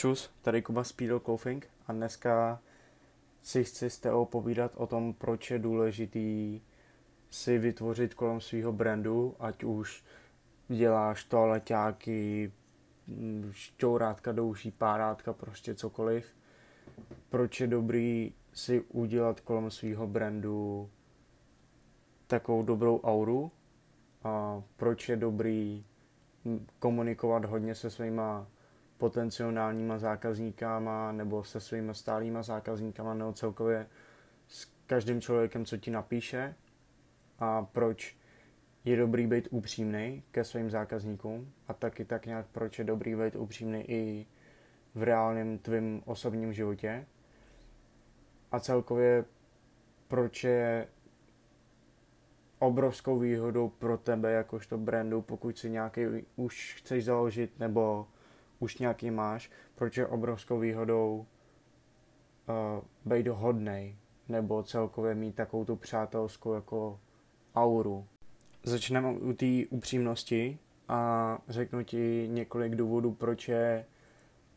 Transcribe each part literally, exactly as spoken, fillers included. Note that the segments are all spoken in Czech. Čus, tady Kuba z Pidl Clothing a dneska si chci s Teo povídat o tom, proč je důležitý si vytvořit kolem svého brandu, ať už děláš toaleťáky, šťourátka, douší, párátka, prostě cokoliv. Proč je dobrý si udělat kolem svého brandu takovou dobrou auru a proč je dobrý komunikovat hodně se svýma potenciálníma zákazníkama nebo se svýma stálýma zákazníkama nebo celkově s každým člověkem, co ti napíše, a proč je dobrý být upřímnej ke svým zákazníkům a taky tak nějak proč je dobrý být upřímnej i v reálném tvým osobním životě a celkově proč je obrovskou výhodou pro tebe jakožto brandu, pokud si nějaký už chceš založit nebo už nějaký máš, proč je obrovskou výhodou uh, být hodnej nebo celkově mít takovou tu přátelskou jako auru. Začneme u té upřímnosti a řeknu ti několik důvodů, proč je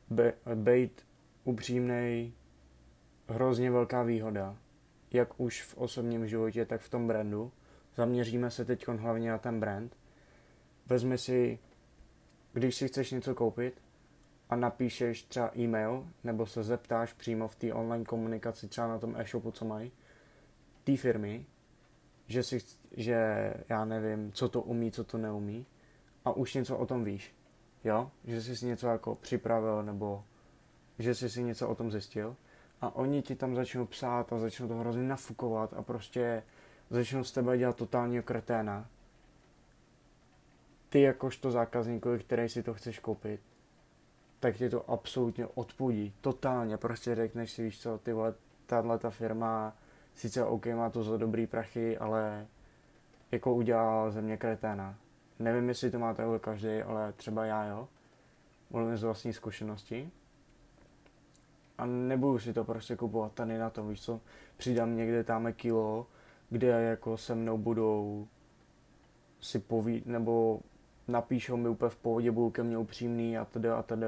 be, být upřímnej hrozně velká výhoda, jak už v osobním životě, tak v tom brandu. Zaměříme se teď hlavně na ten brand. Vezmi si, když si chceš něco koupit a napíšeš třeba e-mail nebo se zeptáš přímo v té online komunikaci třeba na tom e-shopu, co mají, té firmy, že si, že já nevím, co to umí, co to neumí a už něco o tom víš, jo? Že jsi si něco jako připravil nebo že jsi si něco o tom zjistil a oni ti tam začnou psát a začnou to hrozně nafukovat a prostě začnou z tebe dělat totálního kreténa. Ty jakožto zákazníkovi, který si to chceš koupit, tak tě to absolutně odpudí, totálně, prostě řekneš si, víš co, ty vole, tato firma sice OK, má to za dobrý prachy, ale jako udělala ze mě kreténa. Nevím, jestli to má takhle každý, ale třeba já jo, mluvím z vlastní zkušenosti a nebudu si to prostě kupovat tady na tom, víš co, přidám někde tam kilo, kde jako se mnou budou si poví, nebo napíšou mi úplně v pohodě, budou ke mně upřímný a teda a teda,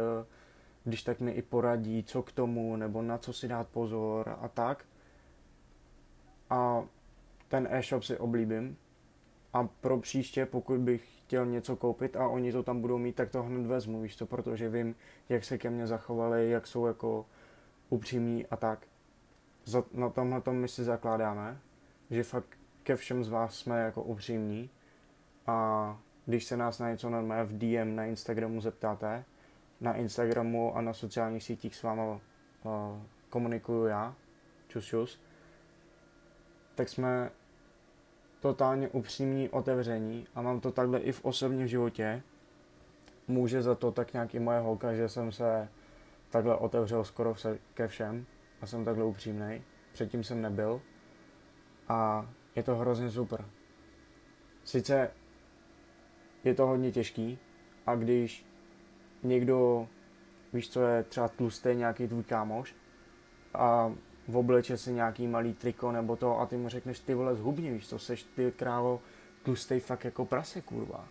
když tak mi i poradí, co k tomu, nebo na co si dát pozor a tak. A ten e-shop si oblíbím a pro příště, pokud bych chtěl něco koupit a oni to tam budou mít, tak to hned vezmu, víš to, protože vím, jak se ke mně zachovali, jak jsou jako upřímní a tak. Na tomhle tom my si zakládáme, že fakt ke všem z vás jsme jako upřímní. A když se nás na něco normálně v D M na Instagramu zeptáte, na Instagramu a na sociálních sítích s váma uh, komunikuju já, čus čus, tak jsme totálně upřímní, otevření a mám to takhle i v osobním životě. Může za to tak nějak i moje holka, že jsem se takhle otevřel skoro se, ke všem a jsem takhle upřímnej, předtím jsem nebyl a je to hrozně super. Sice je to hodně těžký a když někdo, víš co je třeba tlustý nějaký tvůj kámoš a obleče si nějaký malý triko nebo to a ty mu řekneš ty vole zhubni, víš co, seš ty krávo tlustej fakt jako prase kurva.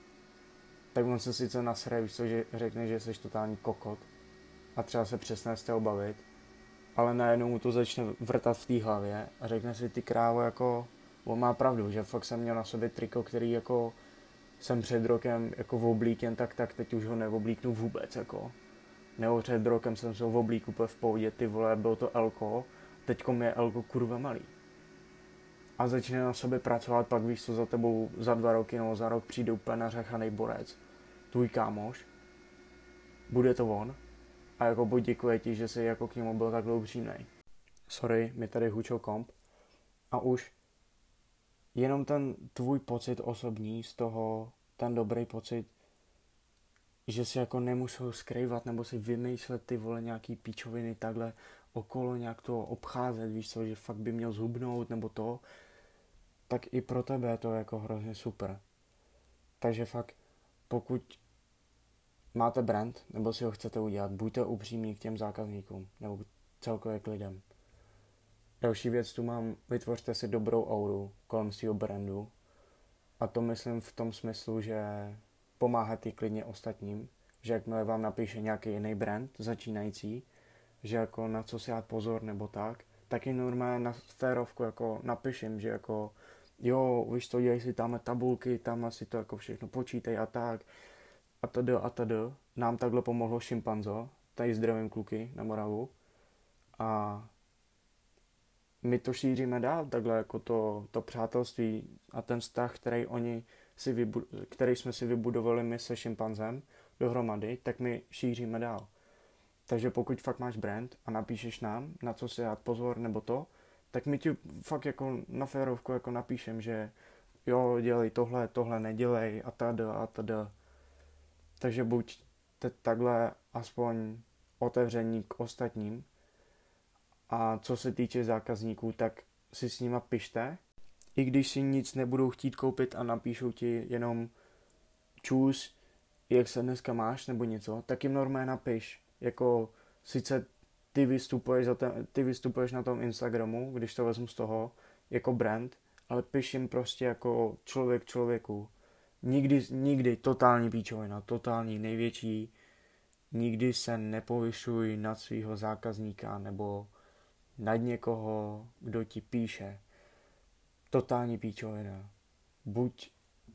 Tak on se sice nasre, víš co, že řekne, že seš totální kokot a třeba se přesně z toho bavit, ale najednou mu to začne vrtat v té hlavě a řekne si ty krávo jako on má pravdu, že fakt jsem měl na sobě triko, který jako jsem před rokem jako oblíken, tak tak teď už ho neoblíknu vůbec jako. Nebo před rokem jsem se oblík úplně v pohodě, ty vole, bylo to elko, teďko mi je elko kurva malý. A začne na sobě pracovat, pak víš co za tebou za dva roky nebo za rok přijde úplně nařechanej borec, tvůj kámoš, bude to on a jako poděkuje ti, že jsi jako k němu byl takhle upřímnej. Sorry, mi tady hučil komp a už jenom ten tvůj pocit osobní z toho, ten dobrý pocit, že si jako nemusel skrývat nebo si vymýšlet ty vole nějaký píčoviny takhle okolo, nějak to obcházet, víš co, že fakt by měl zhubnout nebo to, tak i pro tebe je to jako hrozně super. Takže fakt, pokud máte brand nebo si ho chcete udělat, buďte upřímní k těm zákazníkům nebo celkově k lidem. Další věc tu mám, vytvořte si dobrou auru kolem svého brandu a to myslím v tom smyslu, že pomáháte klidně ostatním, že jakmile vám napíše nějaký jiný brand začínající, že jako na co si dát pozor nebo tak, taky normálně na férovku jako napišem, že jako jo, víš to, dělej si tam tabulky, tam asi to jako všechno počítej a tak, a td, a td. Nám takhle pomohlo Šimpanzo, tady zdravím kluky na Moravu, a my to šíříme dál, takhle jako to, to přátelství a ten vztah, který, oni si vybu- který jsme si vybudovali my se šimpanzem dohromady, tak my šíříme dál. Takže pokud fakt máš brand a napíšeš nám, na co si dát pozor nebo to, tak my ti fakt jako na férovku jako napíšem, že jo, dělej tohle, tohle nedělej a tady a tady. Takže buďte takhle aspoň otevření k ostatním. A co se týče zákazníků, tak si s nima pište. I když si nic nebudou chtít koupit a napíšou ti jenom čus, jak se dneska máš nebo něco, tak jim normálně napiš. Jako sice ty vystupuješ, za ten, ty vystupuješ na tom Instagramu, když to vezmu z toho, jako brand, ale piš jim prostě jako člověk člověku. Nikdy, nikdy totální píčovina, totální největší. Nikdy se nepovyšuj nad svýho zákazníka nebo nad někoho, kdo ti píše. Totální píčovina. Buď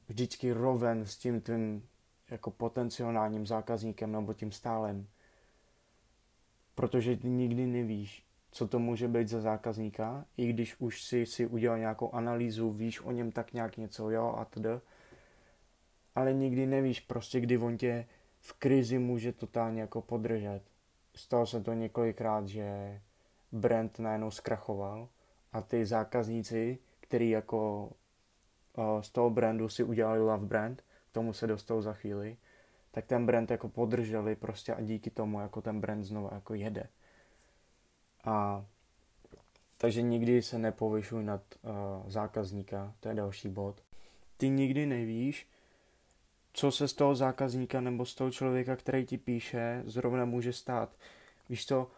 vždycky roven s tím tvým jako potenciálním zákazníkem nebo tím stálem. Protože ty nikdy nevíš, co to může být za zákazníka, i když už si, si udělal nějakou analýzu, víš o něm tak nějak něco, jo, a td. Ale nikdy nevíš prostě, kdy on tě v krizi může totálně jako podržet. Stalo se to několikrát, že brand najednou zkrachoval a ty zákazníci, který jako o, z toho brandu si udělali love brand, k tomu se dostal za chvíli, tak ten brand jako podrželi prostě a díky tomu jako ten brand znovu jako jede. A takže nikdy se nepovyšuj nad uh, zákazníka, to je další bod. Ty nikdy nevíš, co se z toho zákazníka nebo z toho člověka, který ti píše, zrovna může stát. Víš co,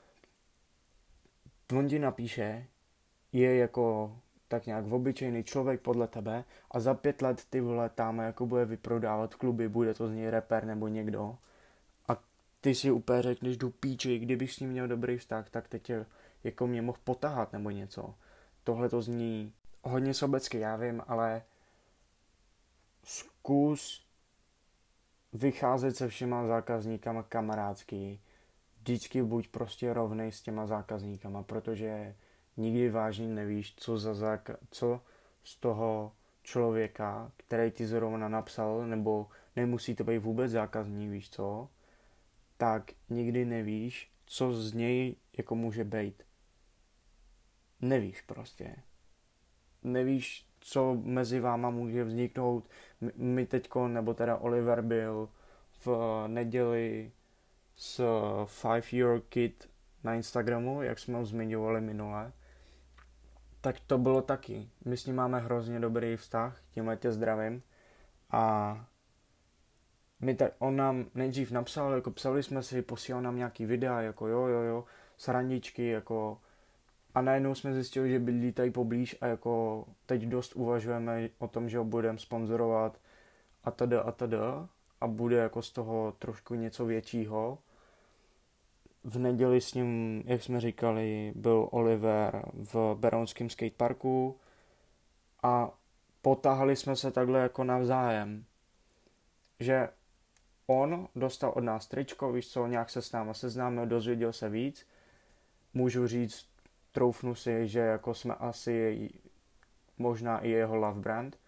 on ti napíše, je jako tak nějak obyčejný člověk podle tebe a za pět let ty vole tam jako bude vyprodávat kluby, bude to z něj reper nebo někdo a ty si úplně řekneš do píči, kdybych s ním měl dobrý vztah, tak teď je, jako mě mohl potahat nebo něco. Tohle to zní hodně sobecky, já vím, ale zkus vycházet se všema zákazníkama kamarádský, vždycky buď prostě rovnej s těma zákazníkama, protože nikdy vážně nevíš, co, za záka- co z toho člověka, který ti zrovna napsal, nebo nemusí to být vůbec zákazník, víš co, tak nikdy nevíš, co z něj jako může být. Nevíš prostě. Nevíš, co mezi váma může vzniknout. My teďko, nebo teda Oliver byl v neděli s five year kid na Instagramu, jak jsme ho zmiňovali minule, tak to bylo taky. My s ním máme hrozně dobrý vztah, tímhle tě zdravím. A my tak, on nám nejdřív napsal, jako psali jsme si, posílal nám nějaký videa, jako jo, jo, jo, srandičky, jako. A najednou jsme zjistili, že bydlí tady poblíž a jako teď dost uvažujeme o tom, že ho budeme sponzorovat a td, a td. A bude jako z toho trošku něco většího. V neděli s ním, jak jsme říkali, byl Oliver v berounském skateparku a potáhali jsme se takhle jako navzájem. Že on dostal od nás tričko, víš co, nějak se s náma seznámil, dozvěděl se víc. Můžu říct, troufnu si, že jako jsme asi možná i jeho love brand.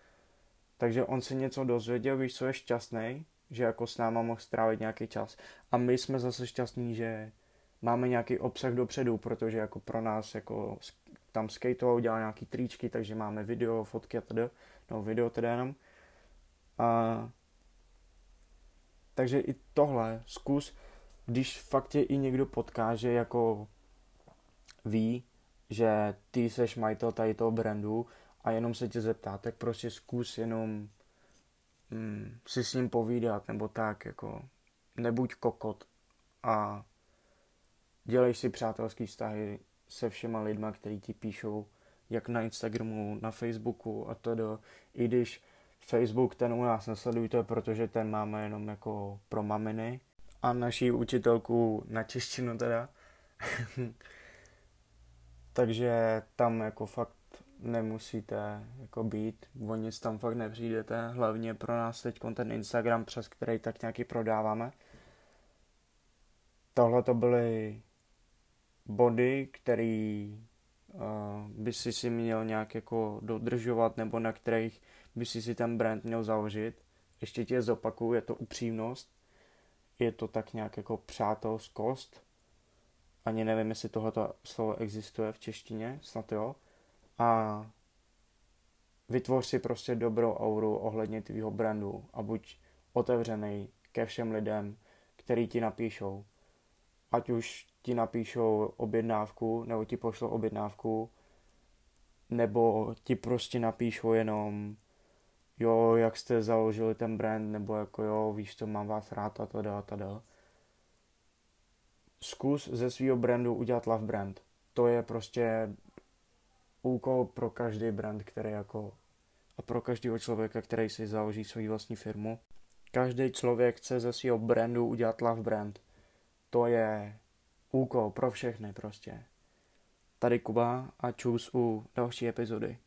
Takže on si něco dozvěděl, víš co, je šťastný, že jako s náma mohl strávit nějaký čas. A my jsme zase šťastní, že máme nějaký obsah dopředu, protože jako pro nás jako tam skateoval, dělal nějaký tričky, takže máme video, fotky a teda, no video teda jenom. A takže i tohle zkus, když fakt tě i někdo potká, že jako ví, že ty seš majitel tady toho brandu a jenom se tě zeptá, tak prostě zkus jenom mm, si s ním povídat nebo tak, jako nebuď kokot a dělej si přátelský vztahy se všema lidma, který ti píšou, jak na Instagramu, na Facebooku a tedy. I když Facebook ten u nás nesledujte, protože ten máme jenom jako pro maminy, a naší učitelku na češtinu teda. Takže tam jako fakt nemusíte jako být, o nic tam fakt nepřijdete, hlavně pro nás teď ten Instagram, přes který tak nějaký prodáváme. Tohle to byly body, který uh, by si si měl nějak jako dodržovat, nebo na kterých by si si ten brand měl založit. Ještě tě zopakuju, je to upřímnost, je to tak nějak jako přátelskost, ani nevím, jestli tohleto slovo existuje v češtině, snad jo. A vytvoř si prostě dobrou auru ohledně tvýho brandu a buď otevřený ke všem lidem, který ti napíšou. Ať už ti napíšou objednávku, nebo ti pošlou objednávku, nebo ti prostě napíšou jenom jo, jak jste založili ten brand, nebo jako jo, víš co, mám vás rád a tada a tada. Zkus ze svýho brandu udělat love brand. To je prostě úkol pro každý brand, který jako a pro každého člověka, který si založí svou vlastní firmu. Každý člověk chce ze svého brandu udělat love brand. To je úkol pro všechny prostě. Tady Kuba a čus u další epizody.